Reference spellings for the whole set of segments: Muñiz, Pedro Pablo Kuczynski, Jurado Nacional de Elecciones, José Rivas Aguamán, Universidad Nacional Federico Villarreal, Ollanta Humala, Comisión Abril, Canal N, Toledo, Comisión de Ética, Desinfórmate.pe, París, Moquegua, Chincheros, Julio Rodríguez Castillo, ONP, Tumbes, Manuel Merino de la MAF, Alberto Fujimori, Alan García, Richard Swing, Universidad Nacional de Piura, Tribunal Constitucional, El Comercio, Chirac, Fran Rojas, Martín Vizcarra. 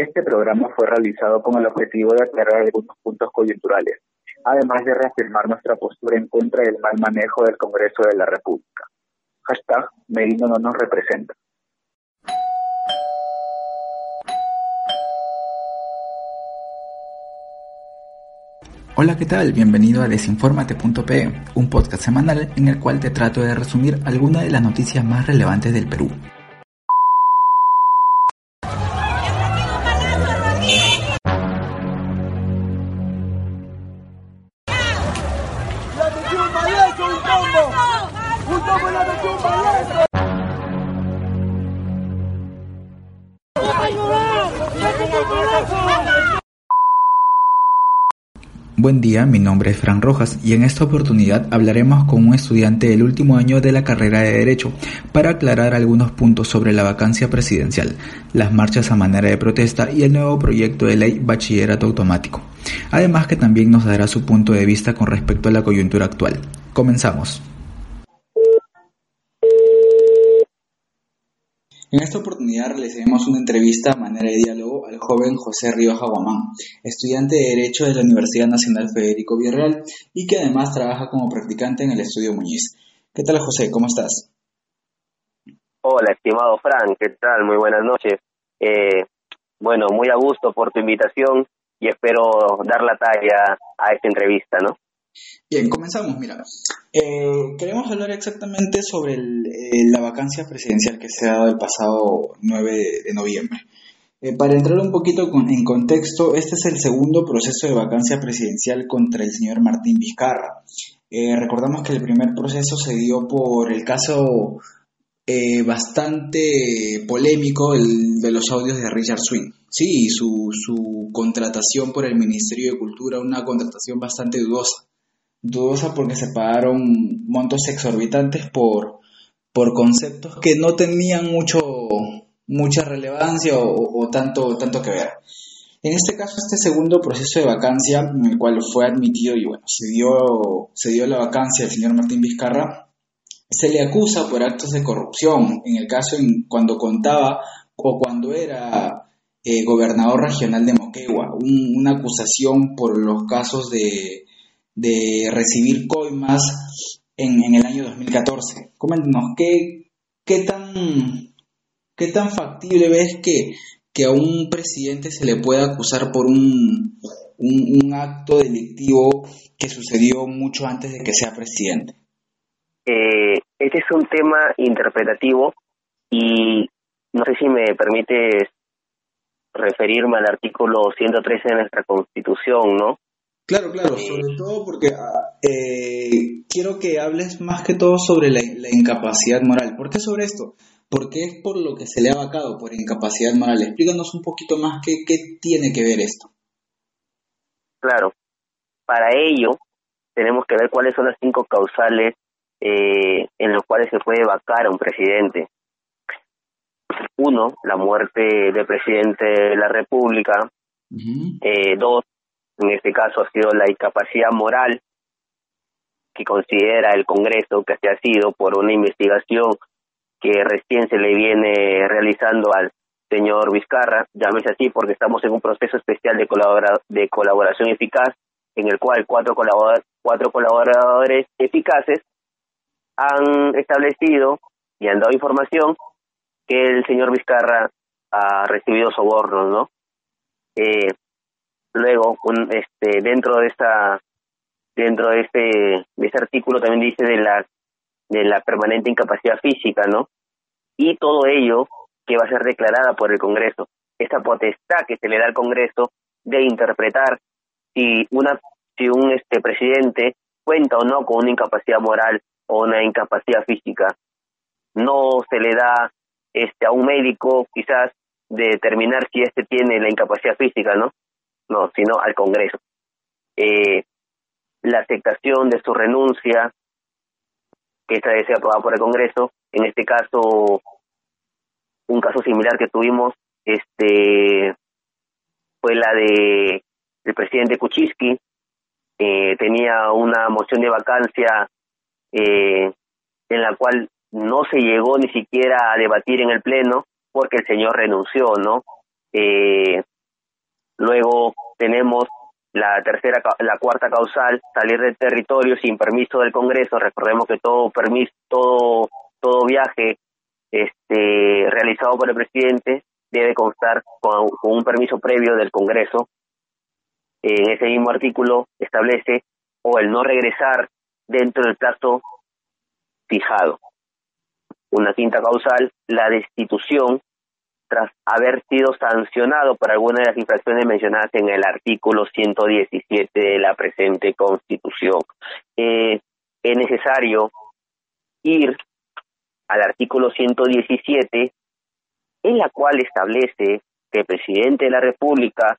Este programa fue realizado con el objetivo de aclarar algunos puntos coyunturales, además de reafirmar nuestra postura en contra del mal manejo del Congreso de la República. Hashtag Merino no nos representa. Hola, ¿qué tal? Bienvenido a Desinfórmate.pe, un podcast semanal en el cual te trato de resumir algunas de las noticias más relevantes del Perú. Buen día, mi nombre es Fran Rojas y en esta oportunidad hablaremos con un estudiante del último año de la carrera de Derecho para aclarar algunos puntos sobre la vacancia presidencial, las marchas a manera de protesta y el nuevo proyecto de ley Bachillerato Automático. Además que también nos dará su punto de vista con respecto a la coyuntura actual. Comenzamos. En esta oportunidad realizaremos una entrevista a manera de diálogo al joven José Rivas Aguamán, estudiante de Derecho de la Universidad Nacional Federico Villarreal y que además trabaja como practicante en el estudio Muñiz. ¿Qué tal, José? ¿Cómo estás? Hola, estimado Fran, ¿qué tal? Muy buenas noches. Muy a gusto por tu invitación y espero dar la talla a esta entrevista, ¿no? Bien, comenzamos. Mira, queremos hablar exactamente sobre la vacancia presidencial que se ha dado el pasado 9 de noviembre. Para entrar un poquito en contexto, este es el segundo proceso de vacancia presidencial contra el señor Martín Vizcarra. Recordamos que el primer proceso se dio por el caso bastante polémico de los audios de Richard Swing. Sí, su contratación por el Ministerio de Cultura, una contratación bastante dudosa porque se pagaron montos exorbitantes por conceptos que no tenían mucha relevancia o tanto que ver. En este caso, este segundo proceso de vacancia, en el cual fue admitido y se dio la vacancia del señor Martín Vizcarra, se le acusa por actos de corrupción, en el caso cuando contaba o cuando era gobernador regional de Moquegua, una acusación por los casos de recibir coimas en el año 2014. Coméntanos, ¿qué tan factible ves que a un presidente se le pueda acusar por un acto delictivo que sucedió mucho antes de que sea presidente? Este es un tema interpretativo y no sé si me permites referirme al artículo 113 de nuestra Constitución, ¿no? Claro, sobre todo porque quiero que hables más que todo sobre la incapacidad moral. ¿Por qué sobre esto? Porque es por lo que se le ha vacado, por incapacidad moral. Explícanos un poquito más qué tiene que ver esto. Claro, para ello tenemos que ver cuáles son las 5 causales en las cuales se puede vacar a un presidente. 1, la muerte del presidente de la República. 2, en este caso ha sido la incapacidad moral que considera el Congreso que se ha sido por una investigación que recién se le viene realizando al señor Vizcarra, llámese así porque estamos en un proceso especial de colaboración eficaz en el cual cuatro colaboradores eficaces han establecido y han dado información que el señor Vizcarra ha recibido sobornos, ¿no? Luego, dentro de este artículo también dice de la permanente incapacidad física, ¿no? Y todo ello que va a ser declarada por el Congreso. Esta potestad que se le da al Congreso de interpretar si un presidente cuenta o no con una incapacidad moral o una incapacidad física. No se le da a un médico, quizás de determinar si este tiene la incapacidad física, no, sino al Congreso. La aceptación de su renuncia, que esta vez sea aprobada por el Congreso, en este caso, un caso similar que tuvimos, fue la de el presidente Kuczynski, tenía una moción de vacancia en la cual no se llegó ni siquiera a debatir en el Pleno porque el señor renunció, ¿no? Luego tenemos la cuarta causal, salir del territorio sin permiso del Congreso. Recordemos que todo viaje realizado por el presidente debe constar con un permiso previo del Congreso. En ese mismo artículo establece el no regresar dentro del plazo fijado. Una quinta causal, la destitución tras haber sido sancionado por alguna de las infracciones mencionadas en el artículo 117 de la presente Constitución. Es necesario ir al artículo 117, en la cual establece que el presidente de la República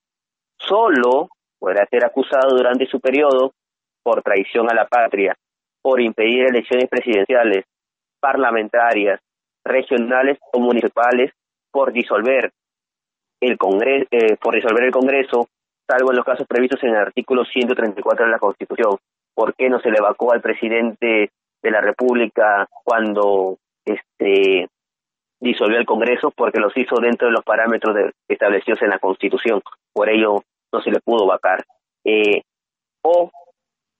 solo podrá ser acusado durante su periodo por traición a la patria, por impedir elecciones presidenciales, parlamentarias, regionales o municipales, por disolver el Congreso, salvo en los casos previstos en el artículo 134 de la Constitución. ¿Por qué no se le evacúa al presidente de la República cuando disolvió el Congreso? Porque los hizo dentro de los parámetros establecidos en la Constitución. Por ello no se le pudo vacar. O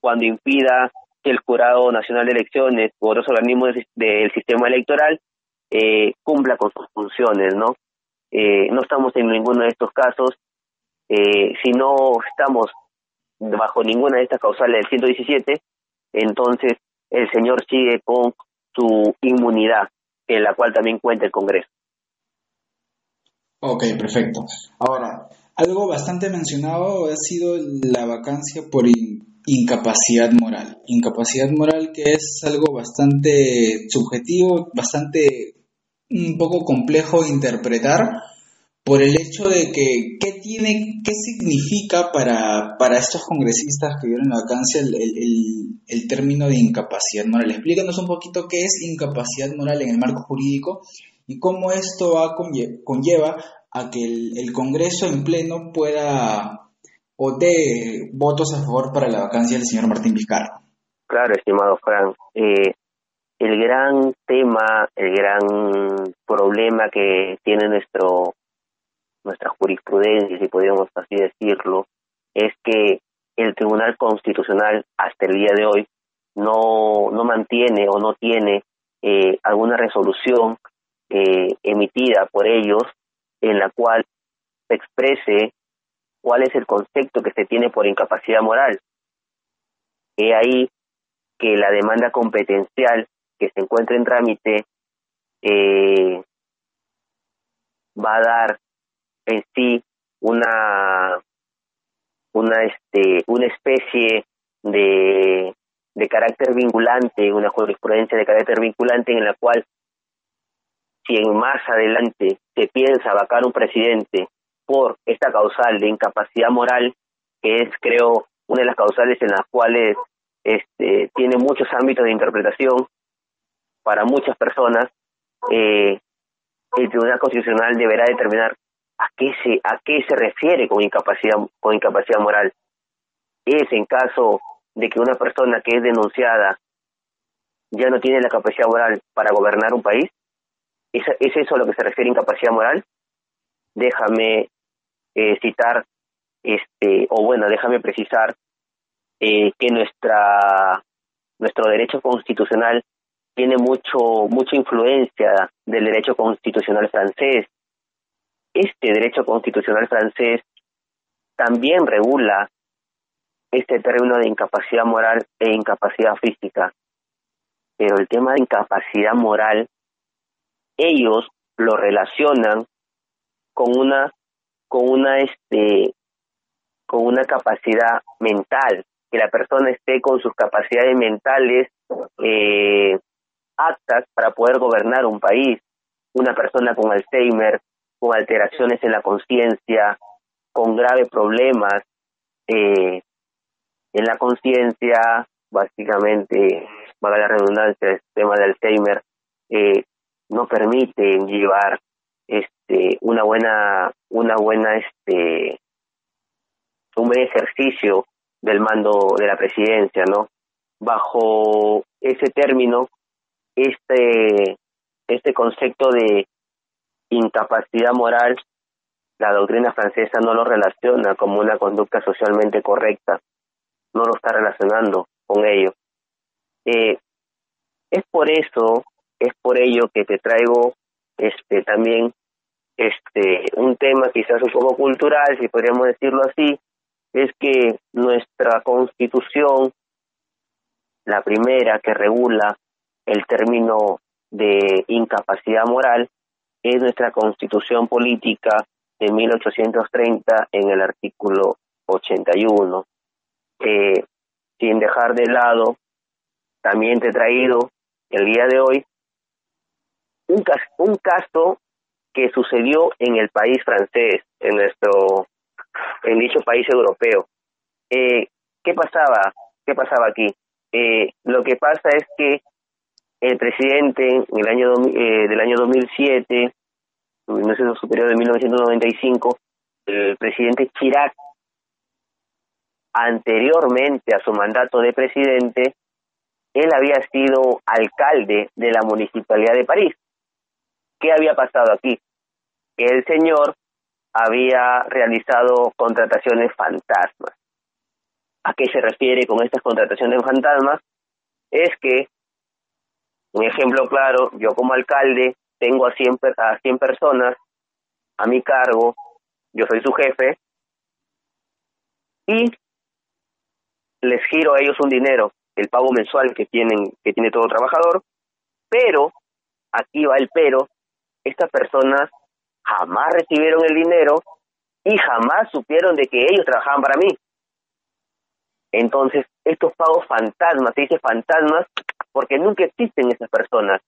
cuando impida que el Jurado Nacional de Elecciones u otros organismos del sistema electoral cumpla con sus funciones, ¿no? No estamos en ninguno de estos casos, si no estamos bajo ninguna de estas causales del 117, entonces el señor sigue con su inmunidad, en la cual también cuenta el Congreso. Ok, perfecto. Ahora, algo bastante mencionado ha sido la vacancia por incapacidad moral. Incapacidad moral, que es algo bastante subjetivo, bastante un poco complejo de interpretar, por el hecho de que qué significa para estos congresistas que dieron la vacancia el término de incapacidad moral. Explícanos un poquito qué es incapacidad moral en el marco jurídico y cómo esto conlleva a que el Congreso en pleno pueda o dé votos a favor para la vacancia del señor Martín Vizcarra. Claro, estimado Frank. El gran tema, el gran problema que tiene nuestra jurisprudencia, si podríamos así decirlo, es que el Tribunal Constitucional hasta el día de hoy no mantiene o no tiene alguna resolución emitida por ellos en la cual se exprese cuál es el concepto que se tiene por incapacidad moral. He ahí que la demanda competencial que se encuentra en trámite va a dar en sí una especie de carácter vinculante, una jurisprudencia de carácter vinculante, en la cual si en más adelante se piensa vacar un presidente por esta causal de incapacidad moral, que es, creo, una de las causales en las cuales tiene muchos ámbitos de interpretación para muchas personas, el Tribunal Constitucional deberá determinar a qué se refiere con incapacidad moral. Es en caso de que una persona que es denunciada ya no tiene la capacidad moral para gobernar un país. ¿Es eso a lo que se refiere incapacidad moral? Déjame citar, déjame precisar que nuestro derecho constitucional tiene mucha influencia del derecho constitucional francés. Este derecho constitucional francés también regula este término de incapacidad moral e incapacidad física. Pero el tema de incapacidad moral, ellos lo relacionan con una capacidad mental, que la persona esté con sus capacidades mentales aptas para poder gobernar un país. Una persona con Alzheimer con alteraciones en la conciencia, con graves problemas en la conciencia, básicamente, valga la redundancia, el tema de Alzheimer, no permiten llevar un buen ejercicio del mando de la presidencia, ¿no? Bajo ese término, este concepto de incapacidad moral, la doctrina francesa no lo relaciona como una conducta socialmente correcta, no lo está relacionando con ello. Es por ello que te traigo también un tema quizás un poco cultural, si podríamos decirlo así, es que nuestra Constitución, la primera que regula el término de incapacidad moral, es nuestra Constitución Política de 1830 en el artículo 81. Sin dejar de lado, también te he traído el día de hoy un caso que sucedió en el país francés, en dicho país europeo. ¿Qué pasaba aquí? Lo que pasa es que el presidente en el año del año 2007, no sé, superior de 1995, el presidente Chirac, anteriormente a su mandato de presidente, él había sido alcalde de la municipalidad de París. ¿Qué había pasado aquí? Que el señor había realizado contrataciones fantasmas. ¿A qué se refiere con estas contrataciones fantasmas? Es que, un ejemplo claro, yo como alcalde tengo a 100 personas a mi cargo, yo soy su jefe, y les giro a ellos un dinero, el pago mensual que tiene todo trabajador, pero, aquí va el pero, estas personas jamás recibieron el dinero y jamás supieron de que ellos trabajaban para mí. Entonces, estos pagos fantasmas, se dice fantasmas porque nunca existen esas personas.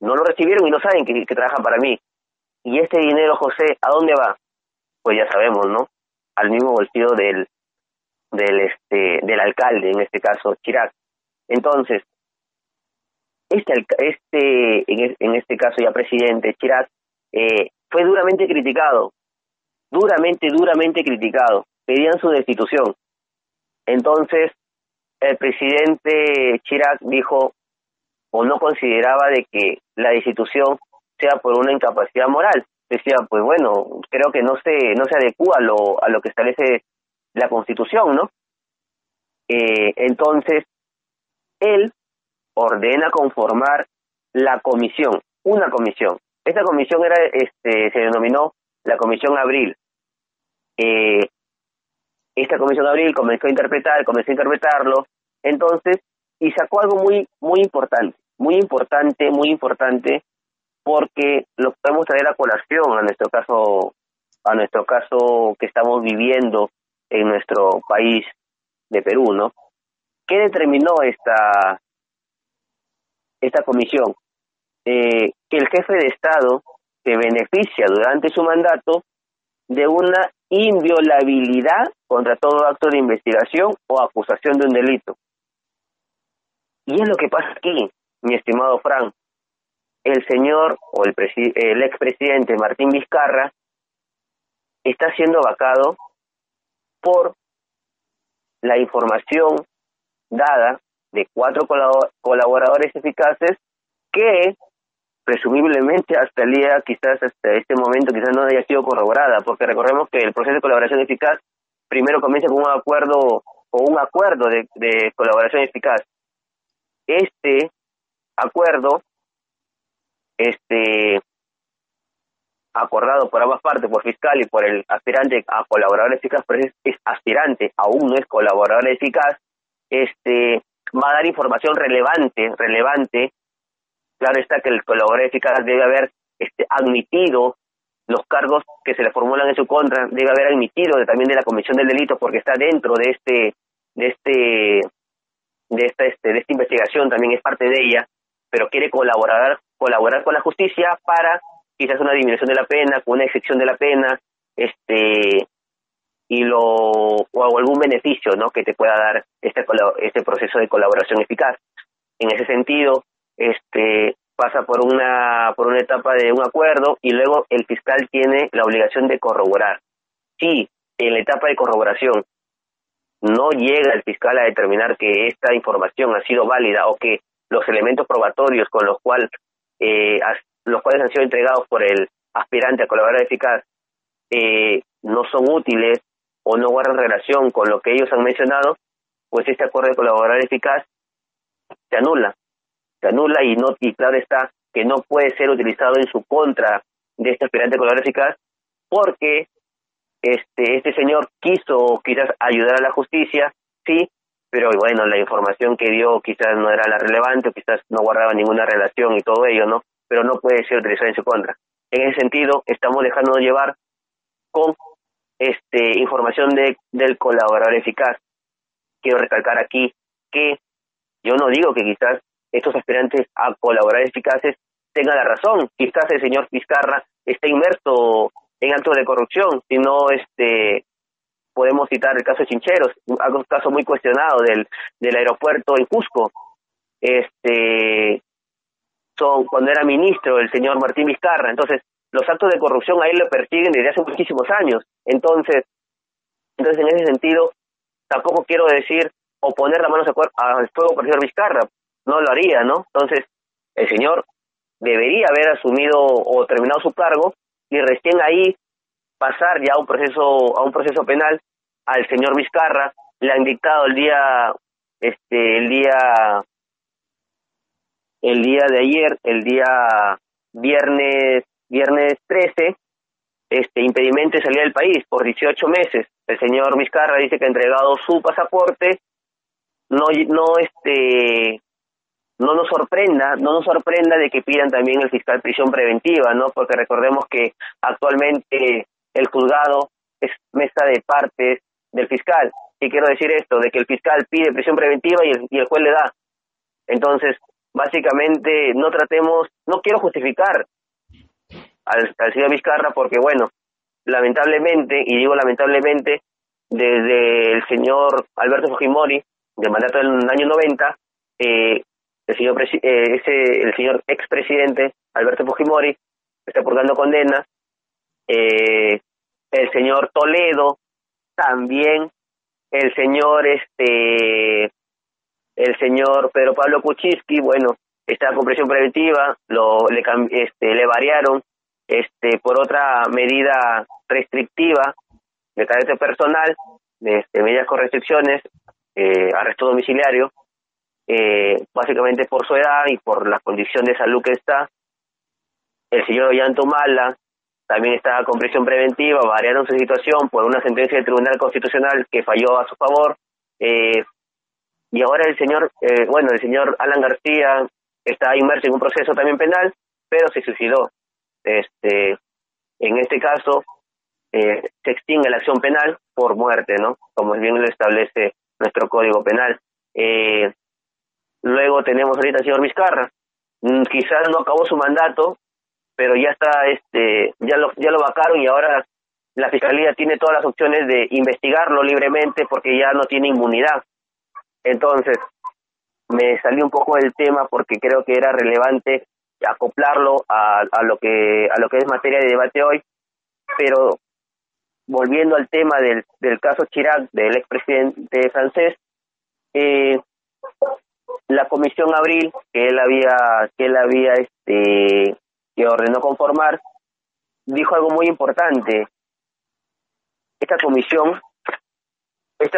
No lo recibieron y no saben que trabajan para mí. Y este dinero, José, ¿a dónde va? Pues ya sabemos, ¿no? Al mismo bolsillo del alcalde, en este caso Chirac. Entonces, en este caso ya presidente Chirac, fue duramente criticado. Pedían su destitución. Entonces, el presidente Chirac dijo, o no consideraba de que la destitución sea por una incapacidad moral. Decía, pues bueno, creo que no se adecúa a lo que establece la Constitución, ¿no? Entonces, él ordena conformar la comisión, una comisión. Esta comisión se denominó la Comisión Abril. Esta Comisión Abril comenzó a interpretarlo, entonces, y sacó algo muy importante, porque lo podemos traer a colación a nuestro caso que estamos viviendo en nuestro país de Perú, ¿no? ¿Qué determinó esta comisión? Que el jefe de Estado se beneficia durante su mandato de una inviolabilidad contra todo acto de investigación o acusación de un delito. Y es lo que pasa aquí, mi estimado Frank. El señor o el expresidente Martín Vizcarra está siendo vacado por la información dada de 4 colaboradores eficaces que presumiblemente hasta el día, quizás hasta este momento, quizás no haya sido corroborada, porque recordemos que el proceso de colaboración eficaz primero comienza con un acuerdo de colaboración eficaz. Este acuerdo, acordado por ambas partes, por fiscal y por el aspirante a colaborador eficaz, pero es aspirante, aún no es colaborador eficaz, va a dar información relevante. Claro está que el colaborador eficaz debe haber admitido los cargos que se le formulan en su contra, debe haber admitido también de la comisión del delito, porque está dentro de esta investigación, también es parte de ella, pero quiere colaborar con la justicia para quizás una disminución de la pena, con una excepción de la pena, o algún beneficio, ¿no?, que te pueda dar este proceso de colaboración eficaz. En ese sentido, pasa por una etapa de un acuerdo y luego el fiscal tiene la obligación de corroborar. Si en la etapa de corroboración no llega el fiscal a determinar que esta información ha sido válida o que los elementos probatorios con los cuales han sido entregados por el aspirante a colaborar eficaz no son útiles o no guardan relación con lo que ellos han mencionado, pues este acuerdo de colaborar eficaz se anula y claro está que no puede ser utilizado en su contra de este aspirante a colaborar eficaz, porque este señor quiso quizás ayudar a la justicia, sí, pero bueno, la información que dio quizás no era la relevante, o quizás no guardaba ninguna relación y todo ello, ¿no? Pero no puede ser utilizada en su contra. En ese sentido, estamos dejándonos llevar con información del colaborador eficaz. Quiero recalcar aquí que yo no digo que quizás estos aspirantes a colaboradores eficaces tengan la razón, quizás el señor Vizcarra esté inmerso en actos de corrupción, sino podemos citar el caso de Chincheros, un caso muy cuestionado del aeropuerto en Cusco. Cuando era ministro el señor Martín Vizcarra, entonces los actos de corrupción a él lo persiguen desde hace muchísimos años. Entonces en ese sentido tampoco quiero decir o poner la mano al fuego por el señor Vizcarra, no lo haría, ¿no? Entonces el señor debería haber asumido o terminado su cargo y recién ahí pasar ya a un proceso penal. Al señor Vizcarra le han dictado el día viernes 13, impedimento de salida del país por 18 meses. El señor Vizcarra dice que ha entregado su pasaporte. No nos sorprenda de que pidan también el fiscal prisión preventiva, ¿no? Porque recordemos que actualmente el juzgado es mesa de partes del fiscal. Y quiero decir esto, de que el fiscal pide prisión preventiva y el juez le da. Entonces, básicamente, no quiero justificar al señor Vizcarra porque, bueno, lamentablemente, y digo lamentablemente, desde el señor Alberto Fujimori, del mandato del año 90, el señor expresidente Alberto Fujimori está purgando condena, el señor Toledo también, el señor Pedro Pablo Kuczynski, bueno, está con prisión preventiva, le variaron por otra medida restrictiva de carácter personal, medidas con restricciones, arresto domiciliario. Básicamente por su edad y por la condición de salud que está. El señor Ollanta Humala también estaba con prisión preventiva, variaron su situación por una sentencia del Tribunal Constitucional que falló a su favor, y ahora el señor Alan García está inmerso en un proceso también penal, pero se suicidó. En este caso se extingue la acción penal por muerte, ¿no?, como bien lo establece nuestro Código Penal. Luego tenemos ahorita al señor Vizcarra, quizás no acabó su mandato, pero ya está, ya lo vacaron y ahora la fiscalía tiene todas las opciones de investigarlo libremente porque ya no tiene inmunidad. Entonces, me salí un poco del tema porque creo que era relevante acoplarlo a lo que es materia de debate hoy, pero volviendo al tema del caso Chirac, del expresidente francés, la Comisión Abril que ordenó conformar dijo algo muy importante. Esta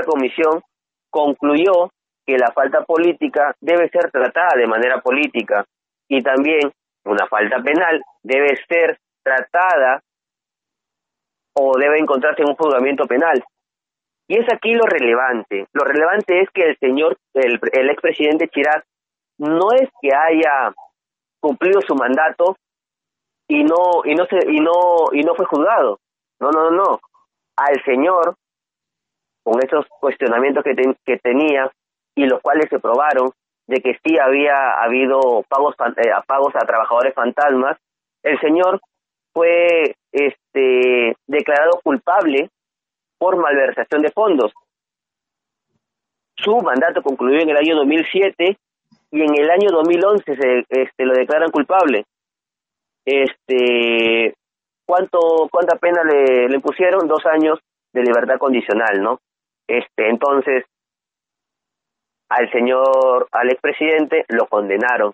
comisión concluyó que la falta política debe ser tratada de manera política y también una falta penal debe ser tratada o debe encontrarse en un juzgamiento penal. Y es aquí lo relevante. Lo relevante es que el expresidente Chirac no es que haya cumplido su mandato y no fue juzgado. No. Al señor, con esos cuestionamientos que tenía y los cuales se probaron de que sí había habido pagos a trabajadores fantasmas, el señor fue declarado culpable por malversación de fondos. Su mandato concluyó en el año 2007 y en el año 2011 lo declaran culpable. ¿Cuánta pena le impusieron? 2 años de libertad condicional, ¿no? Entonces, al expresidente lo condenaron.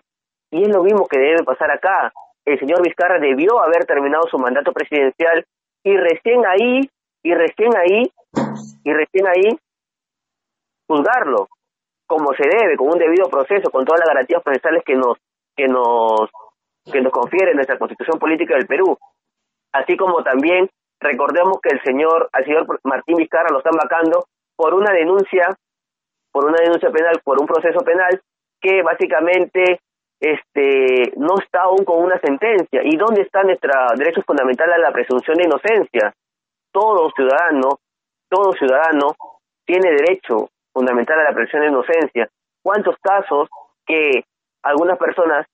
Y es lo mismo que debe pasar acá. El señor Vizcarra debió haber terminado su mandato presidencial y recién ahí juzgarlo como se debe, con un debido proceso, con todas las garantías procesales que nos confiere nuestra Constitución Política del Perú. Así como también recordemos que al señor Martín Vizcarra lo están vacando por una denuncia penal, por un proceso penal que básicamente no está aún con una sentencia. ¿Y dónde está nuestro derecho fundamental a la presunción de inocencia? Todo ciudadano tiene derecho fundamental a la presunción de inocencia. ¿Cuántos casos que algunas personas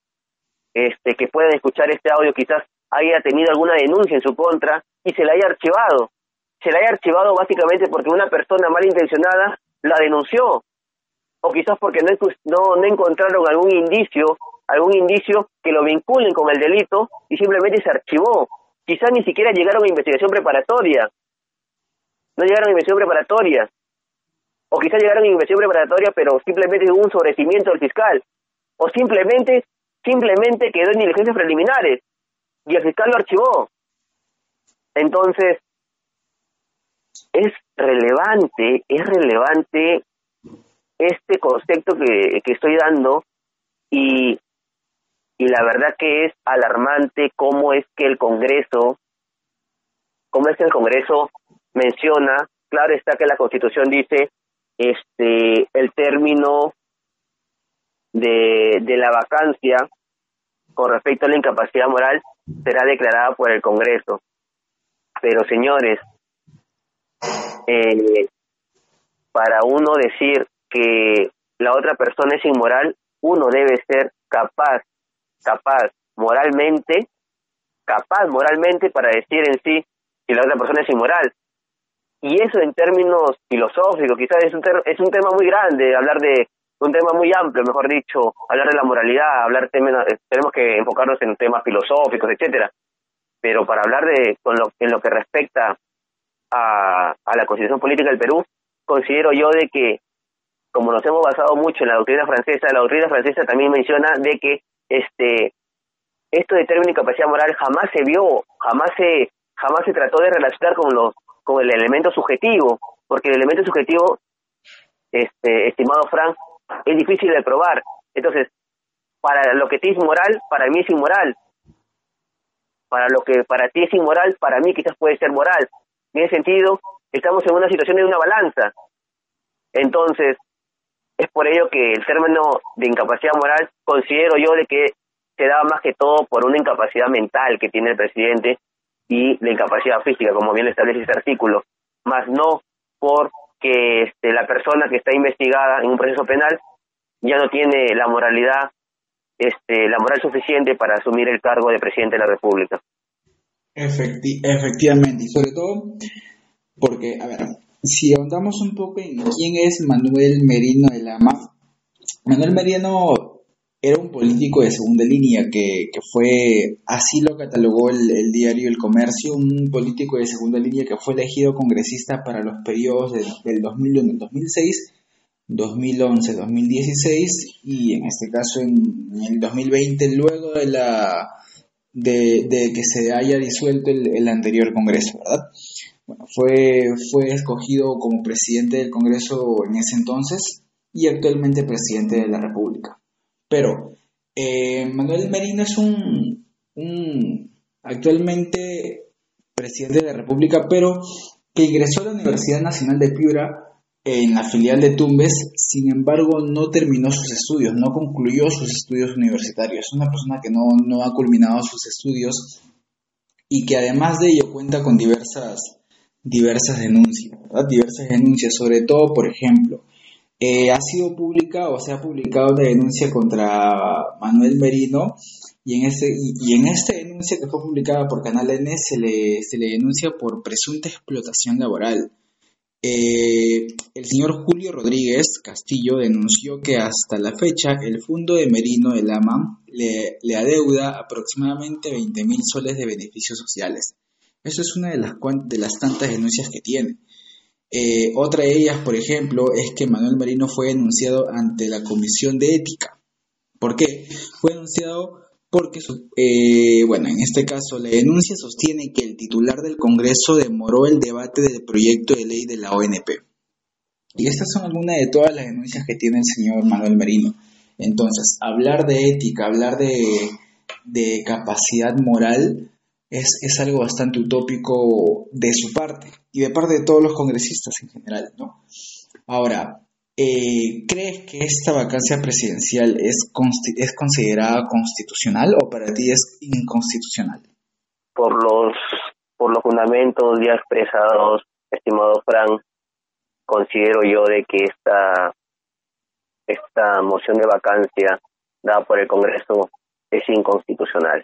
que puedan escuchar este audio quizás haya tenido alguna denuncia en su contra y se la haya archivado? Se la haya archivado básicamente porque una persona malintencionada la denunció, o quizás porque no encontraron algún indicio que lo vinculen con el delito y simplemente se archivó. Quizás ni siquiera llegaron a investigación preparatoria. O quizás llegaron a investigación preparatoria, pero simplemente hubo un sobrecimiento del fiscal. O simplemente quedó en diligencias preliminares y el fiscal lo archivó. Entonces, es relevante este concepto que estoy dando y la verdad que es alarmante cómo es que el Congreso menciona, claro está que la Constitución dice el término de la vacancia con respecto a la incapacidad moral será declarada por el Congreso. Pero señores, para uno decir que la otra persona es inmoral, uno debe ser capaz moralmente para decir en sí que la otra persona es inmoral. Y eso en términos filosóficos, quizás es un tema muy grande, hablar de un tema muy amplio, mejor dicho, hablar de la moralidad, tenemos que enfocarnos en temas filosóficos, etcétera. Pero para hablar en lo que respecta a la Constitución Política del Perú, considero yo de que, como nos hemos basado mucho en la doctrina francesa también menciona de que esto de término incapacidad moral jamás se vio, jamás se trató de relacionar con el elemento subjetivo, porque el elemento subjetivo, estimado Frank, es difícil de probar. Entonces, para lo que te es moral, para mí es inmoral. Para lo que para ti es inmoral, para mí quizás puede ser moral. En ese sentido, estamos en una situación de una balanza. Entonces, es por ello que el término de incapacidad moral considero yo de que se da más que todo por una incapacidad mental que tiene el presidente y la incapacidad física, como bien establece este artículo, más no porque la persona que está investigada en un proceso penal ya no tiene la moralidad, la moral suficiente para asumir el cargo de presidente de la República. Efectivamente, y sobre todo porque, a ver, si ahondamos un poco en quién es Manuel Merino de la MAF. Manuel Merino era un político de segunda línea que fue, así lo catalogó el diario El Comercio, un político de segunda línea que fue elegido congresista para los periodos del 2001 al 2006, 2011, 2016 y en este caso en el 2020, luego de que se haya disuelto el anterior Congreso, ¿verdad? Bueno, fue escogido como presidente del Congreso en ese entonces y actualmente presidente de la República. Pero Manuel Merino es un actualmente presidente de la República, pero que ingresó a la Universidad Nacional de Piura en la filial de Tumbes, sin embargo no terminó sus estudios, no concluyó sus estudios universitarios. Es una persona que no ha culminado sus estudios y que además de ello cuenta con diversas denuncias, ¿verdad? Diversas denuncias, sobre todo, por ejemplo, ha sido publicada o se ha publicado una denuncia contra Manuel Merino Y en esta denuncia que fue publicada por Canal N se le denuncia por presunta explotación laboral. El señor Julio Rodríguez Castillo denunció que hasta la fecha el Fondo de Merino de la MAF le adeuda aproximadamente 20.000 soles de beneficios sociales. Eso es una de las tantas denuncias que tiene. Otra de ellas, por ejemplo, es que Manuel Merino fue denunciado ante la Comisión de Ética. ¿Por qué? Fue denunciado porque, en este caso, la denuncia sostiene que el titular del Congreso demoró el debate del proyecto de ley de la ONP. Y estas son algunas de todas las denuncias que tiene el señor Manuel Merino. Entonces, hablar de ética, hablar de capacidad moral es algo bastante utópico de su parte y de parte de todos los congresistas en general, ¿no? Ahora, ¿crees que esta vacancia presidencial es considerada constitucional o para ti es inconstitucional? Por los fundamentos ya expresados, estimado Fran, considero yo de que esta moción de vacancia dada por el Congreso es inconstitucional.